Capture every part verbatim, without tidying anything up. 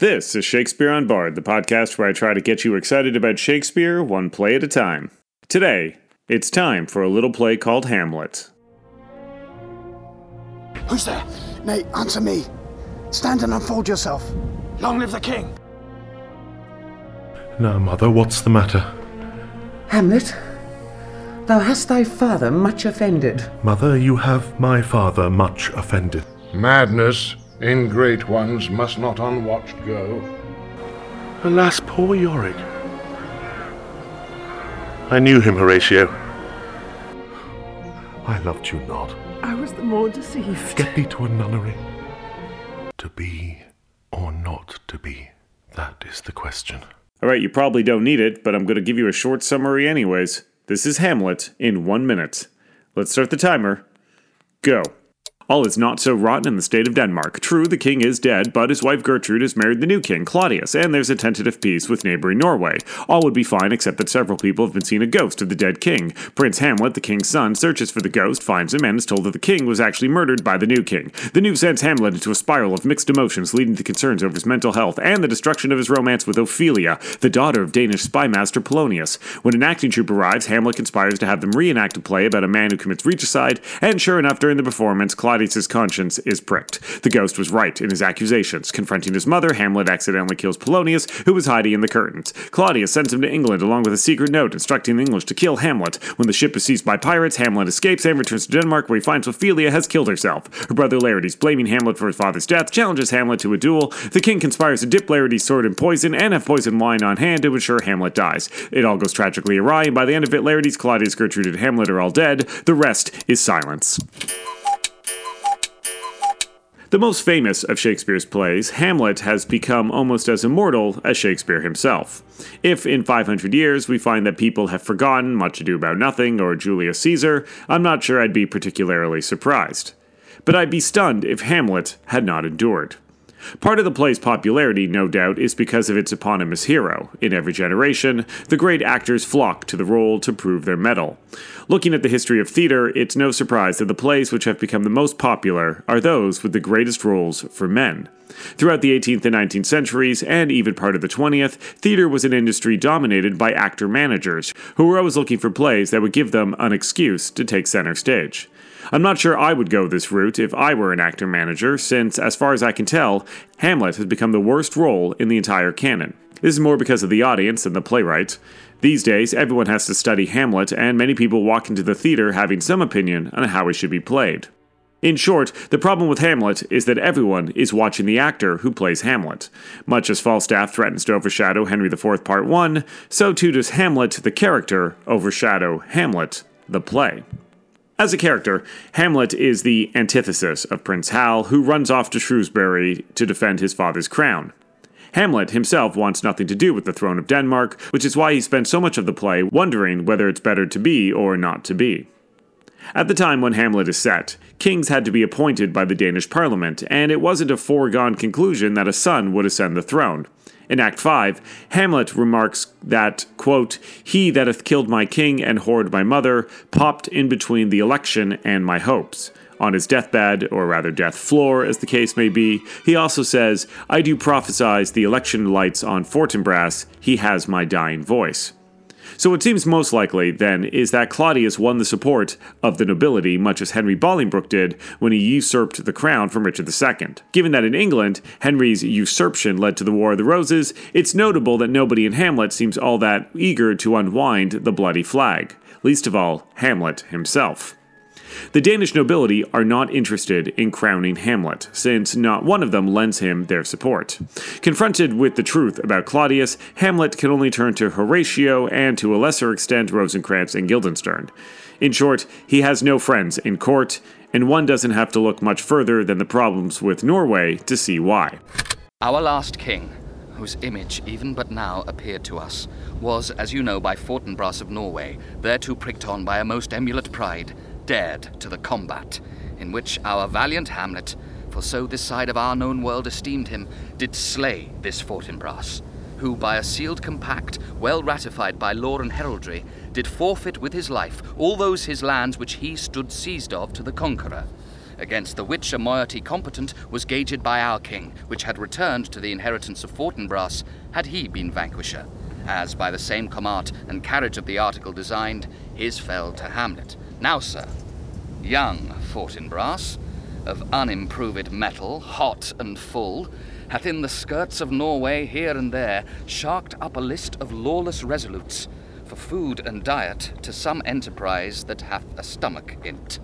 This is Shakespeare Unbard, the podcast where I try to get you excited about Shakespeare one play at a time. Today, it's time for a little play called Hamlet. Who's there? Nay, answer me. Stand and unfold yourself. Long live the king. Now, mother, what's the matter? Hamlet, thou hast thy father much offended. Mother, you have my father much offended. Madness, ingrate ones must not unwatched go. Alas, poor Yorick. I knew him, Horatio. I loved you not. I was the more deceived. Get thee to a nunnery. To be or not to be, that is the question. All right, you probably don't need it, but I'm going to give you a short summary anyways. This is Hamlet in one minute. Let's start the timer. Go. All is not so rotten in the state of Denmark. True, the king is dead, but his wife Gertrude has married the new king, Claudius, and there's a tentative peace with neighboring Norway. All would be fine, except that several people have been seeing a ghost of the dead king. Prince Hamlet, the king's son, searches for the ghost, finds him, and is told that the king was actually murdered by the new king. The news sends Hamlet into a spiral of mixed emotions, leading to concerns over his mental health and the destruction of his romance with Ophelia, the daughter of Danish spymaster Polonius. When an acting troupe arrives, Hamlet conspires to have them reenact a play about a man who commits regicide, and sure enough, during the performance, Claudius Claudius's conscience is pricked. The ghost was right in his accusations. Confronting his mother, Hamlet accidentally kills Polonius, who was hiding in the curtains. Claudius sends him to England along with a secret note instructing the English to kill Hamlet. When the ship is seized by pirates, Hamlet escapes and returns to Denmark, where he finds Ophelia has killed herself. Her brother Laertes, blaming Hamlet for his father's death, challenges Hamlet to a duel. The king conspires to dip Laertes' sword in poison and have poisoned wine on hand to ensure Hamlet dies. It all goes tragically awry, and by the end of it, Laertes, Claudius, Gertrude, and Hamlet are all dead. The rest is silence. The most famous of Shakespeare's plays, Hamlet has become almost as immortal as Shakespeare himself. If in five hundred years we find that people have forgotten Much Ado About Nothing or Julius Caesar, I'm not sure I'd be particularly surprised. But I'd be stunned if Hamlet had not endured. Part of the play's popularity, no doubt, is because of its eponymous hero. In every generation, the great actors flock to the role to prove their mettle. Looking at the history of theater, it's no surprise that the plays which have become the most popular are those with the greatest roles for men. Throughout the eighteenth and nineteenth centuries, and even part of the twentieth, theater was an industry dominated by actor-managers, who were always looking for plays that would give them an excuse to take center stage. I'm not sure I would go this route if I were an actor-manager, since, as far as I can tell, Hamlet has become the worst role in the entire canon. This is more because of the audience than the playwright. These days, everyone has to study Hamlet, and many people walk into the theater having some opinion on how it should be played. In short, the problem with Hamlet is that everyone is watching the actor who plays Hamlet. Much as Falstaff threatens to overshadow Henry the Fourth Part One, so too does Hamlet, the character, overshadow Hamlet, the play. As a character, Hamlet is the antithesis of Prince Hal, who runs off to Shrewsbury to defend his father's crown. Hamlet himself wants nothing to do with the throne of Denmark, which is why he spends so much of the play wondering whether it's better to be or not to be. At the time when Hamlet is set, kings had to be appointed by the Danish parliament, and it wasn't a foregone conclusion that a son would ascend the throne. In Act five, Hamlet remarks that, quote, "He that hath killed my king and whored my mother, popped in between the election and my hopes." On his deathbed, or rather death floor, as the case may be, he also says, "I do prophesize the election lights on Fortinbras, he has my dying voice." So what seems most likely, then, is that Claudius won the support of the nobility, much as Henry Bolingbroke did when he usurped the crown from Richard the Second. Given that in England, Henry's usurpation led to the War of the Roses, it's notable that nobody in Hamlet seems all that eager to unwind the bloody flag, least of all Hamlet himself. The Danish nobility are not interested in crowning Hamlet, since not one of them lends him their support. Confronted with the truth about Claudius, Hamlet can only turn to Horatio and, to a lesser extent, Rosencrantz and Guildenstern. In short, he has no friends in court, and one doesn't have to look much further than the problems with Norway to see why. Our last king, whose image even but now appeared to us, was, as you know, by Fortinbras of Norway, thereto pricked on by a most emulet pride, dared to the combat, in which our valiant Hamlet, for so this side of our known world esteemed him, did slay this Fortinbras, who by a sealed compact, well ratified by law and heraldry, did forfeit with his life all those his lands which he stood seized of to the conqueror, against the which a moiety competent was gauged by our king, which had returned to the inheritance of Fortinbras, had he been vanquisher, as by the same commart and carriage of the article designed, his fell to Hamlet. Now, sir, young Fortinbras, of unimproved metal, hot and full, hath in the skirts of Norway here and there sharked up a list of lawless resolutes, for food and diet to some enterprise that hath a stomach in't,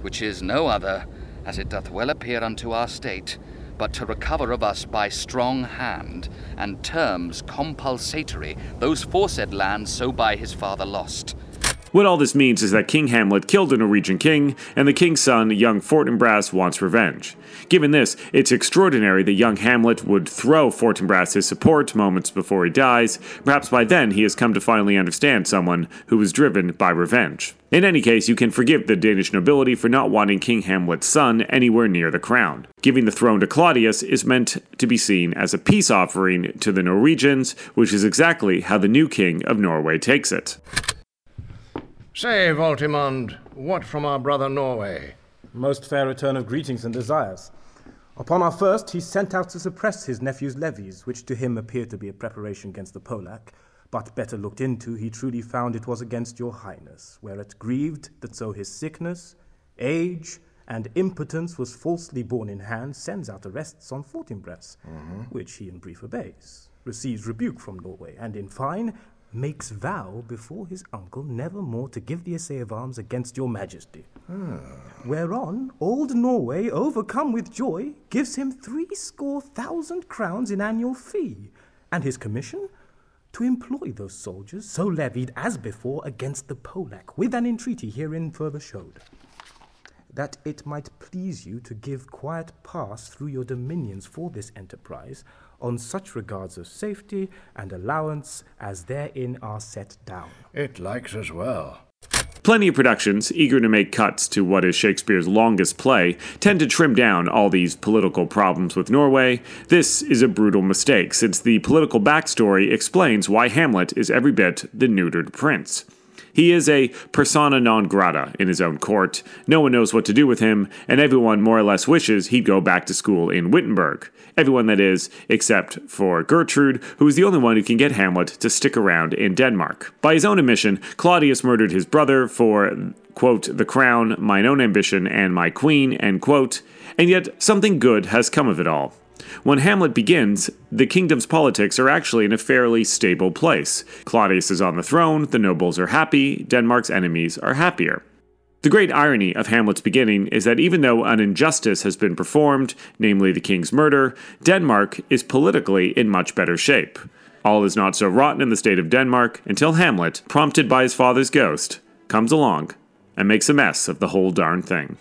which is no other, as it doth well appear unto our state, but to recover of us by strong hand, and terms compulsatory, those foresaid lands so by his father lost. What all this means is that King Hamlet killed a Norwegian king, and the king's son, young Fortinbras, wants revenge. Given this, it's extraordinary that young Hamlet would throw Fortinbras his support moments before he dies. Perhaps by then he has come to finally understand someone who was driven by revenge. In any case, you can forgive the Danish nobility for not wanting King Hamlet's son anywhere near the crown. Giving the throne to Claudius is meant to be seen as a peace offering to the Norwegians, which is exactly how the new king of Norway takes it. Say, Voltimand, what from our brother Norway? Most fair return of greetings and desires. Upon our first, he sent out to suppress his nephew's levies, which to him appeared to be a preparation against the Polack, but better looked into, he truly found it was against your highness, whereat grieved that so his sickness, age, and impotence was falsely borne in hand, sends out arrests on Fortinbras, mm-hmm. which he in brief obeys, receives rebuke from Norway, and in fine, makes vow before his uncle never more to give the assay of arms against your majesty. Hmm. Whereon old Norway, overcome with joy, gives him three score thousand crowns in annual fee, and his commission to employ those soldiers so levied as before against the Polack, with an entreaty herein further showed, that it might please you to give quiet pass through your dominions for this enterprise, on such regards of safety and allowance as therein are set down. It likes us well. Plenty of productions, eager to make cuts to what is Shakespeare's longest play, tend to trim down all these political problems with Norway. This is a brutal mistake, since the political backstory explains why Hamlet is every bit the neutered prince. He is a persona non grata in his own court, no one knows what to do with him, and everyone more or less wishes he'd go back to school in Wittenberg. Everyone, that is, except for Gertrude, who is the only one who can get Hamlet to stick around in Denmark. By his own admission, Claudius murdered his brother for, quote, the crown, mine own ambition, and my queen, end quote, and yet something good has come of it all. When Hamlet begins, the kingdom's politics are actually in a fairly stable place. Claudius is on the throne, the nobles are happy, Denmark's enemies are happier. The great irony of Hamlet's beginning is that even though an injustice has been performed, namely the king's murder, Denmark is politically in much better shape. All is not so rotten in the state of Denmark until Hamlet, prompted by his father's ghost, comes along and makes a mess of the whole darn thing.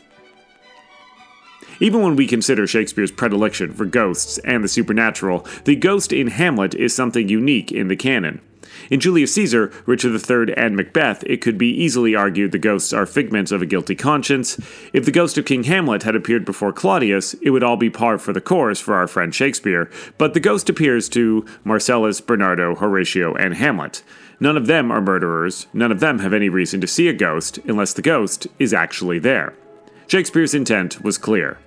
Even when we consider Shakespeare's predilection for ghosts and the supernatural, the ghost in Hamlet is something unique in the canon. In Julius Caesar, Richard the Third, and Macbeth, it could be easily argued the ghosts are figments of a guilty conscience. If the ghost of King Hamlet had appeared before Claudius, it would all be par for the course for our friend Shakespeare, but the ghost appears to Marcellus, Bernardo, Horatio, and Hamlet. None of them are murderers, none of them have any reason to see a ghost, unless the ghost is actually there. Shakespeare's intent was clear.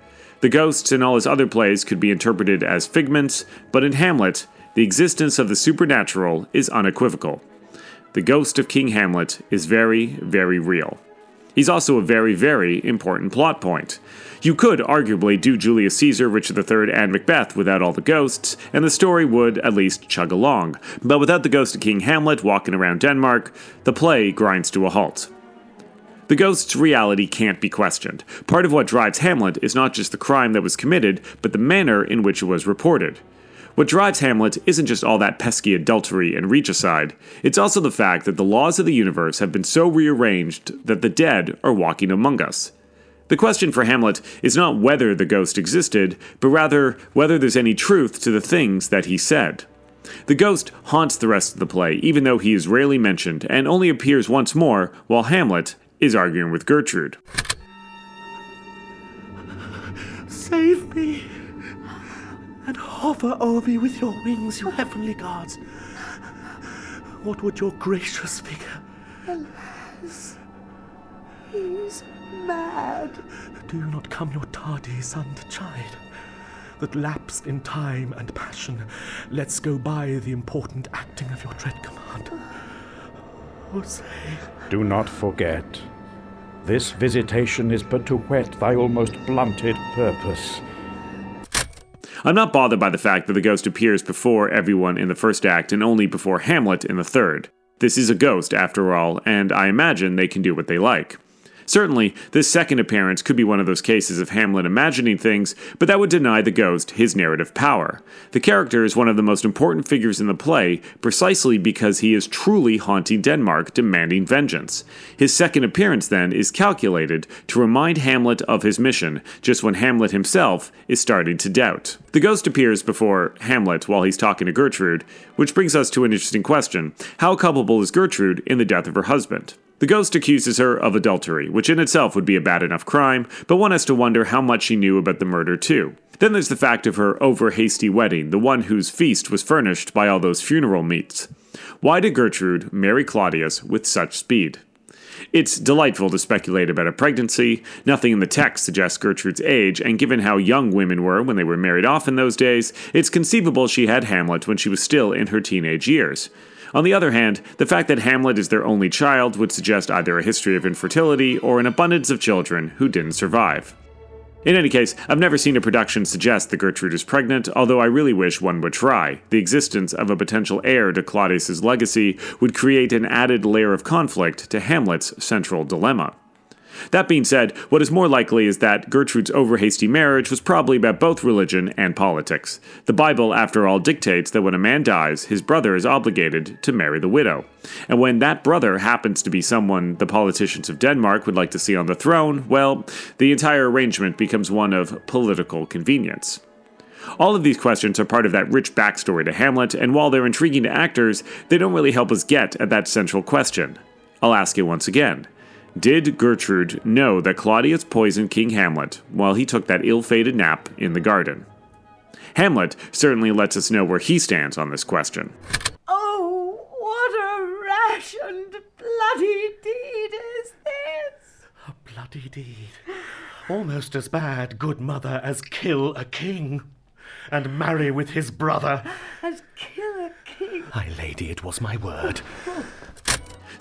The ghosts in all his other plays could be interpreted as figments, but in Hamlet, the existence of the supernatural is unequivocal. The ghost of King Hamlet is very, very real. He's also a very, very important plot point. You could arguably do Julius Caesar, Richard the Third, and Macbeth without all the ghosts, and the story would at least chug along. But without the ghost of King Hamlet walking around Denmark, the play grinds to a halt. The ghost's reality can't be questioned. Part of what drives Hamlet is not just the crime that was committed, but the manner in which it was reported. What drives Hamlet isn't just all that pesky adultery and regicide, it's also the fact that the laws of the universe have been so rearranged that the dead are walking among us. The question for Hamlet is not whether the ghost existed, but rather whether there's any truth to the things that he said. The ghost haunts the rest of the play, even though he is rarely mentioned, and only appears once more while Hamlet is arguing with Gertrude. Save me, and hover o'er me with your wings, you heavenly guards. What would your gracious figure... Alas, he is mad. Do you not come your tardy son to chide, that lapsed in time and passion lets go by the important acting of your dread command? Oh, say. Do not forget, this visitation is but to whet thy almost blunted purpose. I'm not bothered by the fact that the ghost appears before everyone in the first act and only before Hamlet in the third. This is a ghost, after all, and I imagine they can do what they like. Certainly, this second appearance could be one of those cases of Hamlet imagining things, but that would deny the ghost his narrative power. The character is one of the most important figures in the play, precisely because he is truly haunting Denmark, demanding vengeance. His second appearance, then, is calculated to remind Hamlet of his mission, just when Hamlet himself is starting to doubt. The ghost appears before Hamlet while he's talking to Gertrude, which brings us to an interesting question. How culpable is Gertrude in the death of her husband? The ghost accuses her of adultery, which in itself would be a bad enough crime, but one has to wonder how much she knew about the murder too. Then there's the fact of her over-hasty wedding, the one whose feast was furnished by all those funeral meats. Why did Gertrude marry Claudius with such speed? It's delightful to speculate about a pregnancy. Nothing in the text suggests Gertrude's age, and given how young women were when they were married off in those days, it's conceivable she had Hamlet when she was still in her teenage years. On the other hand, the fact that Hamlet is their only child would suggest either a history of infertility or an abundance of children who didn't survive. In any case, I've never seen a production suggest that Gertrude is pregnant, although I really wish one would try. The existence of a potential heir to Claudius's legacy would create an added layer of conflict to Hamlet's central dilemma. That being said, what is more likely is that Gertrude's overhasty marriage was probably about both religion and politics. The Bible, after all, dictates that when a man dies, his brother is obligated to marry the widow. And when that brother happens to be someone the politicians of Denmark would like to see on the throne, well, the entire arrangement becomes one of political convenience. All of these questions are part of that rich backstory to Hamlet, and while they're intriguing to actors, they don't really help us get at that central question. I'll ask it once again. Did Gertrude know that Claudius poisoned King Hamlet while he took that ill-fated nap in the garden? Hamlet certainly lets us know where he stands on this question. Oh, what a rash and bloody deed is this! A bloody deed. Almost as bad, good mother, as kill a king and marry with his brother. As kill a king. Aye, lady, it was my word.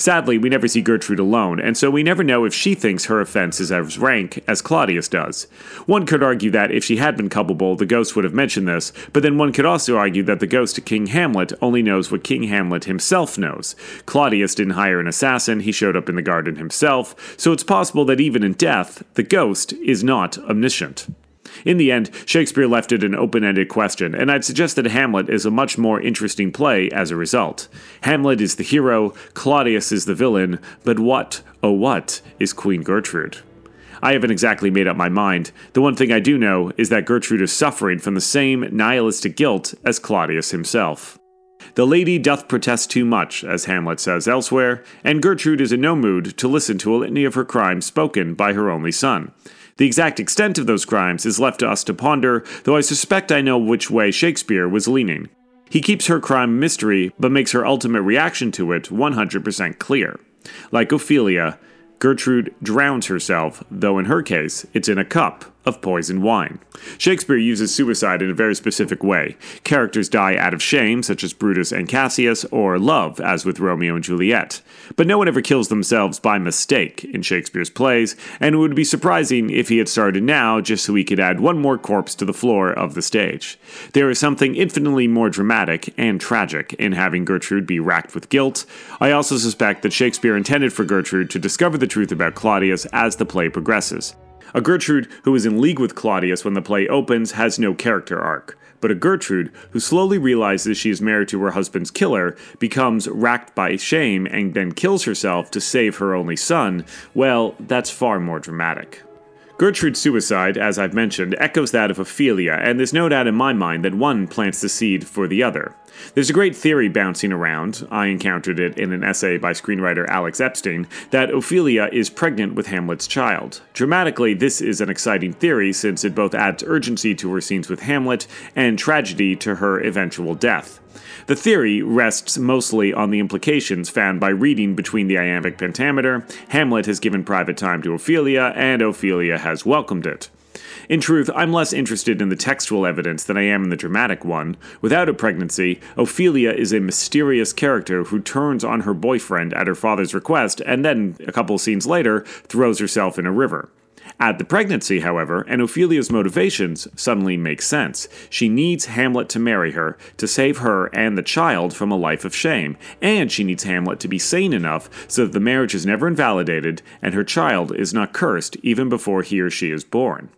Sadly, we never see Gertrude alone, and so we never know if she thinks her offense is as rank as Claudius does. One could argue that if she had been culpable, the ghost would have mentioned this, but then one could also argue that the ghost of King Hamlet only knows what King Hamlet himself knows. Claudius didn't hire an assassin, he showed up in the garden himself, so it's possible that even in death, the ghost is not omniscient. In the end, Shakespeare left it an open-ended question, and I'd suggest that Hamlet is a much more interesting play as a result. Hamlet is the hero, Claudius is the villain, but what, oh what, is Queen Gertrude? I haven't exactly made up my mind. The one thing I do know is that Gertrude is suffering from the same nihilistic guilt as Claudius himself. The lady doth protest too much, as Hamlet says elsewhere, and Gertrude is in no mood to listen to a litany of her crimes spoken by her only son. The exact extent of those crimes is left to us to ponder, though I suspect I know which way Shakespeare was leaning. He keeps her crime a mystery, but makes her ultimate reaction to it one hundred percent clear. Like Ophelia, Gertrude drowns herself, though in her case, it's in a cup of poisoned wine. Shakespeare uses suicide in a very specific way. Characters die out of shame, such as Brutus and Cassius, or love, as with Romeo and Juliet. But no one ever kills themselves by mistake in Shakespeare's plays, and it would be surprising if he had started now just so he could add one more corpse to the floor of the stage. There is something infinitely more dramatic and tragic in having Gertrude be racked with guilt. I also suspect that Shakespeare intended for Gertrude to discover the truth about Claudius as the play progresses. A Gertrude who is in league with Claudius when the play opens has no character arc, but a Gertrude who slowly realizes she is married to her husband's killer, becomes racked by shame, and then kills herself to save her only son, well, that's far more dramatic. Gertrude's suicide, as I've mentioned, echoes that of Ophelia, and there's no doubt in my mind that one plants the seed for the other. There's a great theory bouncing around, I encountered it in an essay by screenwriter Alex Epstein, that Ophelia is pregnant with Hamlet's child. Dramatically, this is an exciting theory since it both adds urgency to her scenes with Hamlet and tragedy to her eventual death. The theory rests mostly on the implications found by reading between the iambic pentameter, Hamlet has given private time to Ophelia, and Ophelia has welcomed it. In truth, I'm less interested in the textual evidence than I am in the dramatic one. Without a pregnancy, Ophelia is a mysterious character who turns on her boyfriend at her father's request and then, a couple scenes later, throws herself in a river. Add the pregnancy, however, and Ophelia's motivations suddenly make sense. She needs Hamlet to marry her, to save her and the child from a life of shame, and she needs Hamlet to be sane enough so that the marriage is never invalidated and her child is not cursed even before he or she is born.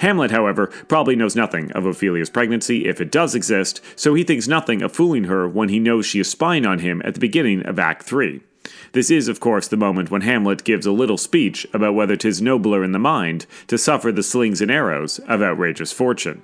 Hamlet, however, probably knows nothing of Ophelia's pregnancy, if it does exist, so he thinks nothing of fooling her when he knows she is spying on him at the beginning of Act three. This is, of course, the moment when Hamlet gives a little speech about whether 'tis nobler in the mind to suffer the slings and arrows of outrageous fortune.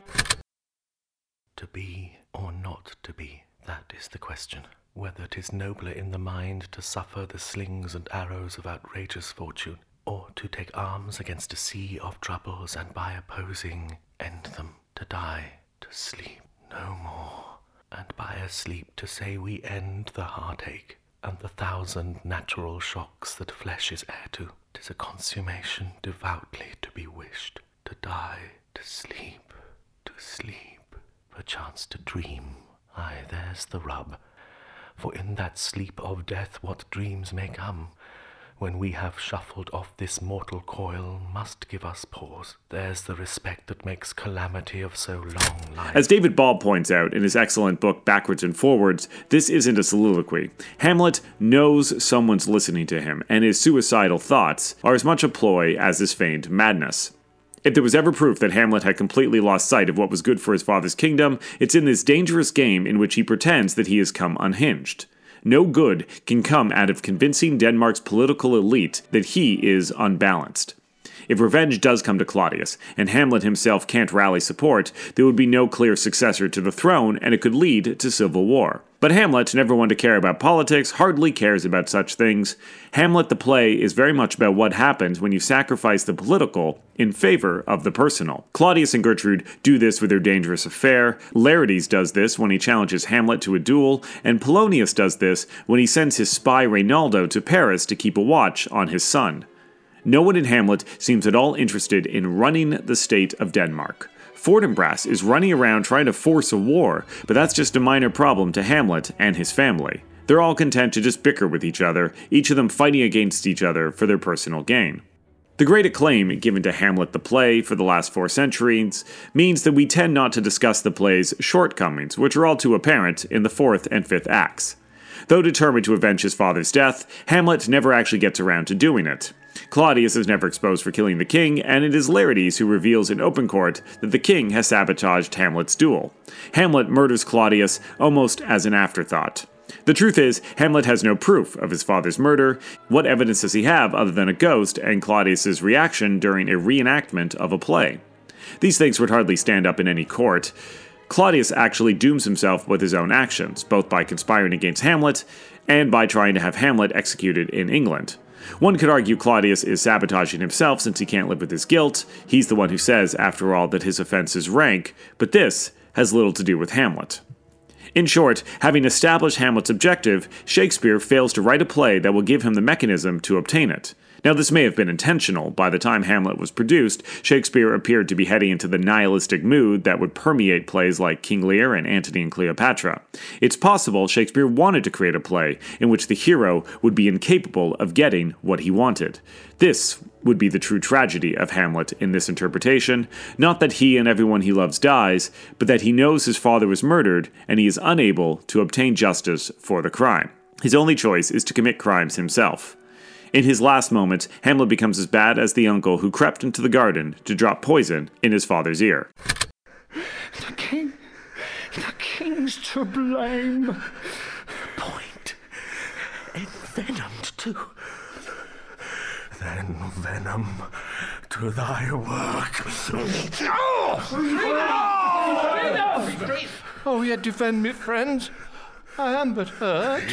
To be or not to be, that is the question. Whether 'tis nobler in the mind to suffer the slings and arrows of outrageous fortune, or to take arms against a sea of troubles and by opposing end them, to die, to sleep no more, and by a sleep to say we end the heartache and the thousand natural shocks that flesh is heir to. 'Tis a consummation devoutly to be wished, to die, to sleep, to sleep, perchance to dream. Aye, there's the rub, for in that sleep of death what dreams may come, when we have shuffled off this mortal coil, must give us pause. There's the respect that makes calamity of so long life. As David Ball points out in his excellent book Backwards and Forwards, this isn't a soliloquy. Hamlet knows someone's listening to him, and his suicidal thoughts are as much a ploy as his feigned madness. If there was ever proof that Hamlet had completely lost sight of what was good for his father's kingdom, it's in this dangerous game in which he pretends that he has come unhinged. No good can come out of convincing Denmark's political elite that he is unbalanced. If revenge does come to Claudius, and Hamlet himself can't rally support, there would be no clear successor to the throne, and it could lead to civil war. But Hamlet, never one to care about politics, hardly cares about such things. Hamlet the play is very much about what happens when you sacrifice the political in favor of the personal. Claudius and Gertrude do this with their dangerous affair, Laertes does this when he challenges Hamlet to a duel, and Polonius does this when he sends his spy Reynaldo to Paris to keep a watch on his son. No one in Hamlet seems at all interested in running the state of Denmark. Fortinbras is running around trying to force a war, but that's just a minor problem to Hamlet and his family. They're all content to just bicker with each other, each of them fighting against each other for their personal gain. The great acclaim given to Hamlet the play for the last four centuries means that we tend not to discuss the play's shortcomings, which are all too apparent in the fourth and fifth acts. Though determined to avenge his father's death, Hamlet never actually gets around to doing it. Claudius is never exposed for killing the king, and it is Laertes who reveals in open court that the king has sabotaged Hamlet's duel. Hamlet murders Claudius almost as an afterthought. The truth is, Hamlet has no proof of his father's murder. What evidence does he have other than a ghost and Claudius's reaction during a reenactment of a play? These things would hardly stand up in any court. Claudius actually dooms himself with his own actions, both by conspiring against Hamlet and by trying to have Hamlet executed in England. One could argue Claudius is sabotaging himself since he can't live with his guilt. He's the one who says, after all, that his offense is rank, but this has little to do with Hamlet. In short, having established Hamlet's objective, Shakespeare fails to write a play that will give him the mechanism to obtain it. Now, this may have been intentional. By the time Hamlet was produced, Shakespeare appeared to be heading into the nihilistic mood that would permeate plays like King Lear and Antony and Cleopatra. It's possible Shakespeare wanted to create a play in which the hero would be incapable of getting what he wanted. This would be the true tragedy of Hamlet in this interpretation, not that he and everyone he loves dies, but that he knows his father was murdered and he is unable to obtain justice for the crime. His only choice is to commit crimes himself. In his last moments, Hamlet becomes as bad as the uncle who crept into the garden to drop poison in his father's ear. The king, the king's to blame. Point, envenomed too. Then venom to thy work. Oh, yet defend me, friends. I am but hurt.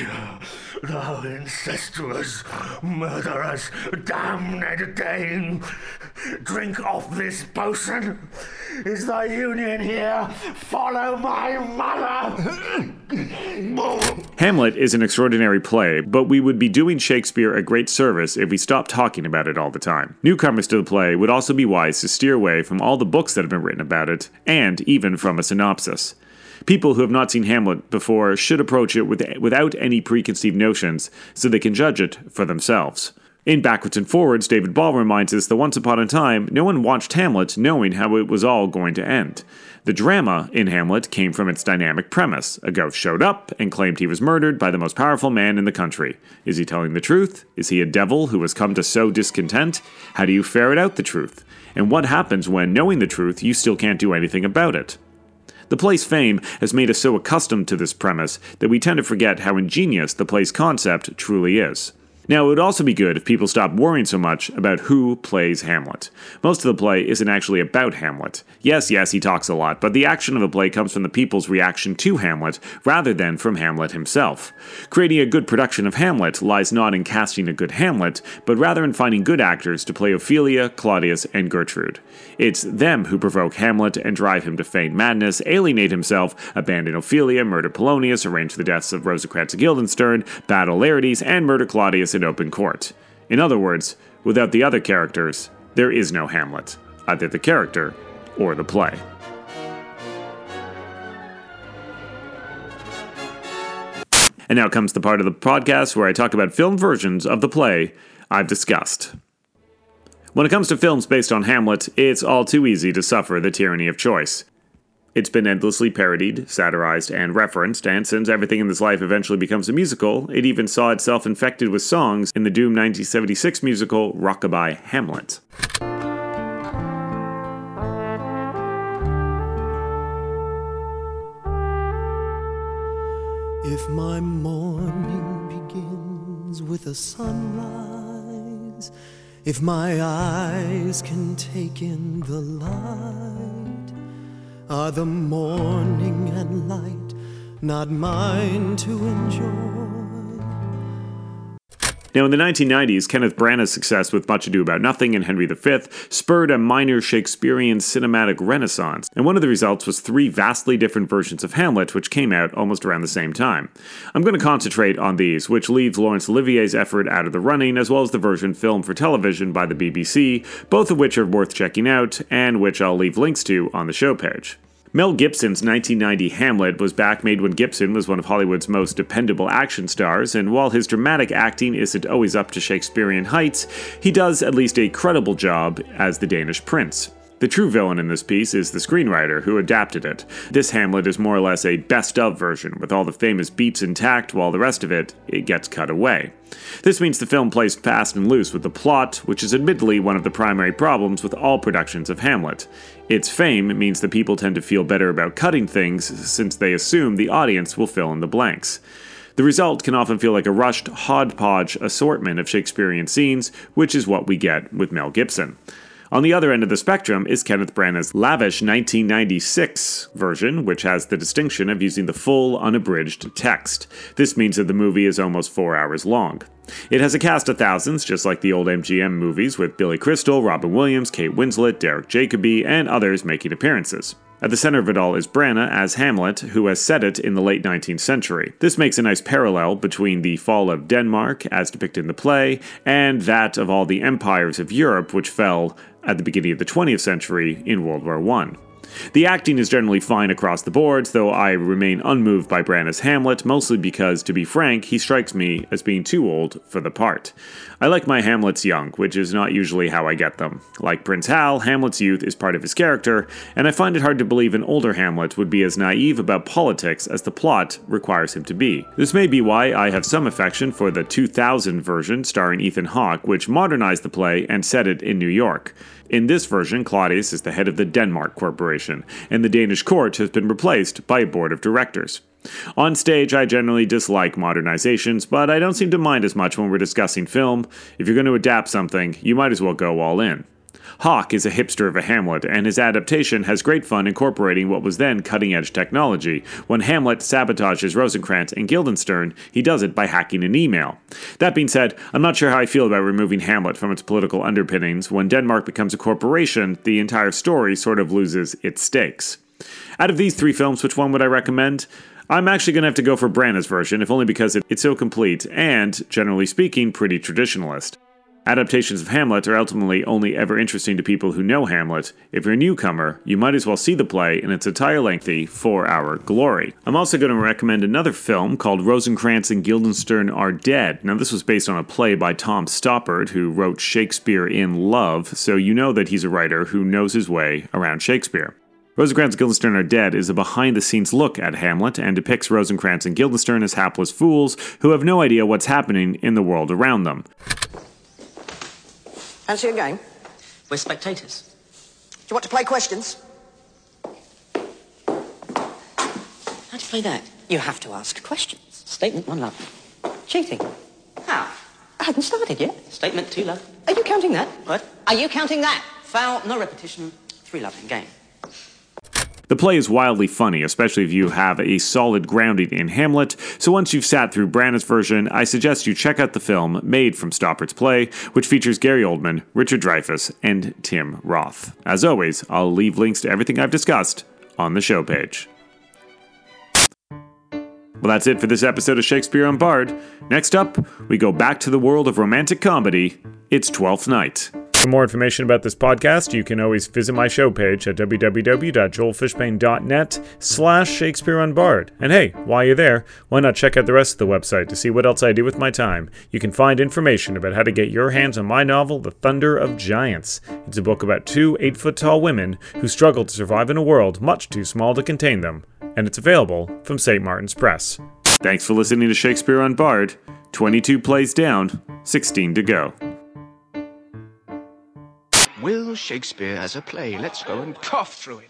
Thou incestuous, murderous, damned Dane, drink off this potion. Is thy union here? Follow my mother! Hamlet is an extraordinary play, but we would be doing Shakespeare a great service if we stopped talking about it all the time. Newcomers to the play would also be wise to steer away from all the books that have been written about it, and even from a synopsis. People who have not seen Hamlet before should approach it with, without any preconceived notions so they can judge it for themselves. In Backwards and Forwards, David Ball reminds us that once upon a time, no one watched Hamlet knowing how it was all going to end. The drama in Hamlet came from its dynamic premise. A ghost showed up and claimed he was murdered by the most powerful man in the country. Is he telling the truth? Is he a devil who has come to sow discontent? How do you ferret out the truth? And what happens when, knowing the truth, you still can't do anything about it? The play's fame has made us so accustomed to this premise that we tend to forget how ingenious the play's concept truly is. Now, it would also be good if people stopped worrying so much about who plays Hamlet. Most of the play isn't actually about Hamlet. Yes, yes, he talks a lot, but the action of the play comes from the people's reaction to Hamlet rather than from Hamlet himself. Creating a good production of Hamlet lies not in casting a good Hamlet, but rather in finding good actors to play Ophelia, Claudius, and Gertrude. It's them who provoke Hamlet and drive him to feigned madness, alienate himself, abandon Ophelia, murder Polonius, arrange the deaths of Rosencrantz and Guildenstern, battle Laertes, and murder Claudius in open court. In other words, without the other characters, there is no Hamlet, either the character or the play. And now comes the part of the podcast where I talk about film versions of the play I've discussed. When it comes to films based on Hamlet, it's all too easy to suffer the tyranny of choice. It's been endlessly parodied, satirized, and referenced, and since everything in this life eventually becomes a musical, it even saw itself infected with songs in the doomed nineteen seventy-six musical Rockabye Hamlet. If my morning begins with a sunrise, if my eyes can take in the light, are the morning and light not mine to enjoy? Now, in the nineteen nineties, Kenneth Branagh's success with Much Ado About Nothing and Henry the Fifth spurred a minor Shakespearean cinematic renaissance, and one of the results was three vastly different versions of Hamlet, which came out almost around the same time. I'm going to concentrate on these, which leaves Laurence Olivier's effort out of the running, as well as the version filmed for television by the B B C, both of which are worth checking out, and which I'll leave links to on the show page. Mel Gibson's nineteen ninety Hamlet was back made when Gibson was one of Hollywood's most dependable action stars, and while his dramatic acting isn't always up to Shakespearean heights, he does at least a credible job as the Danish prince. The true villain in this piece is the screenwriter who adapted it. This Hamlet is more or less a best-of version, with all the famous beats intact while the rest of it, it gets cut away. This means the film plays fast and loose with the plot, which is admittedly one of the primary problems with all productions of Hamlet. Its fame means that people tend to feel better about cutting things, since they assume the audience will fill in the blanks. The result can often feel like a rushed, hodgepodge assortment of Shakespearean scenes, which is what we get with Mel Gibson. On the other end of the spectrum is Kenneth Branagh's lavish nineteen ninety-six version, which has the distinction of using the full, unabridged text. This means that the movie is almost four hours long. It has a cast of thousands, just like the old M G M movies, with Billy Crystal, Robin Williams, Kate Winslet, Derek Jacobi, and others making appearances. At the center of it all is Branagh as Hamlet, who has set it in the late nineteenth century. This makes a nice parallel between the fall of Denmark, as depicted in the play, and that of all the empires of Europe, which fell at the beginning of the twentieth century in World War One. The acting is generally fine across the board, though I remain unmoved by Branagh's Hamlet, mostly because, to be frank, he strikes me as being too old for the part. I like my Hamlets young, which is not usually how I get them. Like Prince Hal, Hamlet's youth is part of his character, and I find it hard to believe an older Hamlet would be as naive about politics as the plot requires him to be. This may be why I have some affection for the two thousand version starring Ethan Hawke, which modernized the play and set it in New York. In this version, Claudius is the head of the Denmark Corporation, and the Danish court has been replaced by a board of directors. On stage, I generally dislike modernizations, but I don't seem to mind as much when we're discussing film. If you're going to adapt something, you might as well go all in. Hawk is a hipster of a Hamlet, and his adaptation has great fun incorporating what was then cutting-edge technology. When Hamlet sabotages Rosencrantz and Guildenstern, he does it by hacking an email. That being said, I'm not sure how I feel about removing Hamlet from its political underpinnings. When Denmark becomes a corporation, the entire story sort of loses its stakes. Out of these three films, which one would I recommend? I'm actually going to have to go for Branagh's version, if only because it, it's so complete and, generally speaking, pretty traditionalist. Adaptations of Hamlet are ultimately only ever interesting to people who know Hamlet. If you're a newcomer, you might as well see the play in its entire lengthy four-hour glory. I'm also going to recommend another film called Rosencrantz and Guildenstern Are Dead. Now, this was based on a play by Tom Stoppard, who wrote Shakespeare in Love, so you know that he's a writer who knows his way around Shakespeare. Rosencrantz and Guildenstern Are Dead is a behind-the-scenes look at Hamlet and depicts Rosencrantz and Guildenstern as hapless fools who have no idea what's happening in the world around them. Fancy a game? We're spectators. Do you want to play questions? How do you play that? You have to ask questions. Statement one, love. Cheating. How? I hadn't started yet. Statement two, love. Are you counting that? What? Are you counting that? Foul, no repetition, three love, and game. The play is wildly funny, especially if you have a solid grounding in Hamlet, so once you've sat through Branagh's version, I suggest you check out the film made from Stoppard's play, which features Gary Oldman, Richard Dreyfuss, and Tim Roth. As always, I'll leave links to everything I've discussed on the show page. Well, that's it for this episode of Shakespeare Unbarred. Next up, we go back to the world of romantic comedy. It's Twelfth Night. For more information about this podcast, you can always visit my show page at www.joelfishbane.net slash Shakespeare Unbarred. And hey, while you're there, why not check out the rest of the website to see what else I do with my time? You can find information about how to get your hands on my novel, The Thunder of Giants. It's a book about two eight-foot-tall women who struggle to survive in a world much too small to contain them. And it's available from Saint Martin's Press. Thanks for listening to Shakespeare Unbarred. twenty-two plays down, sixteen to go. Will Shakespeare as a play. Let's go and cough through it.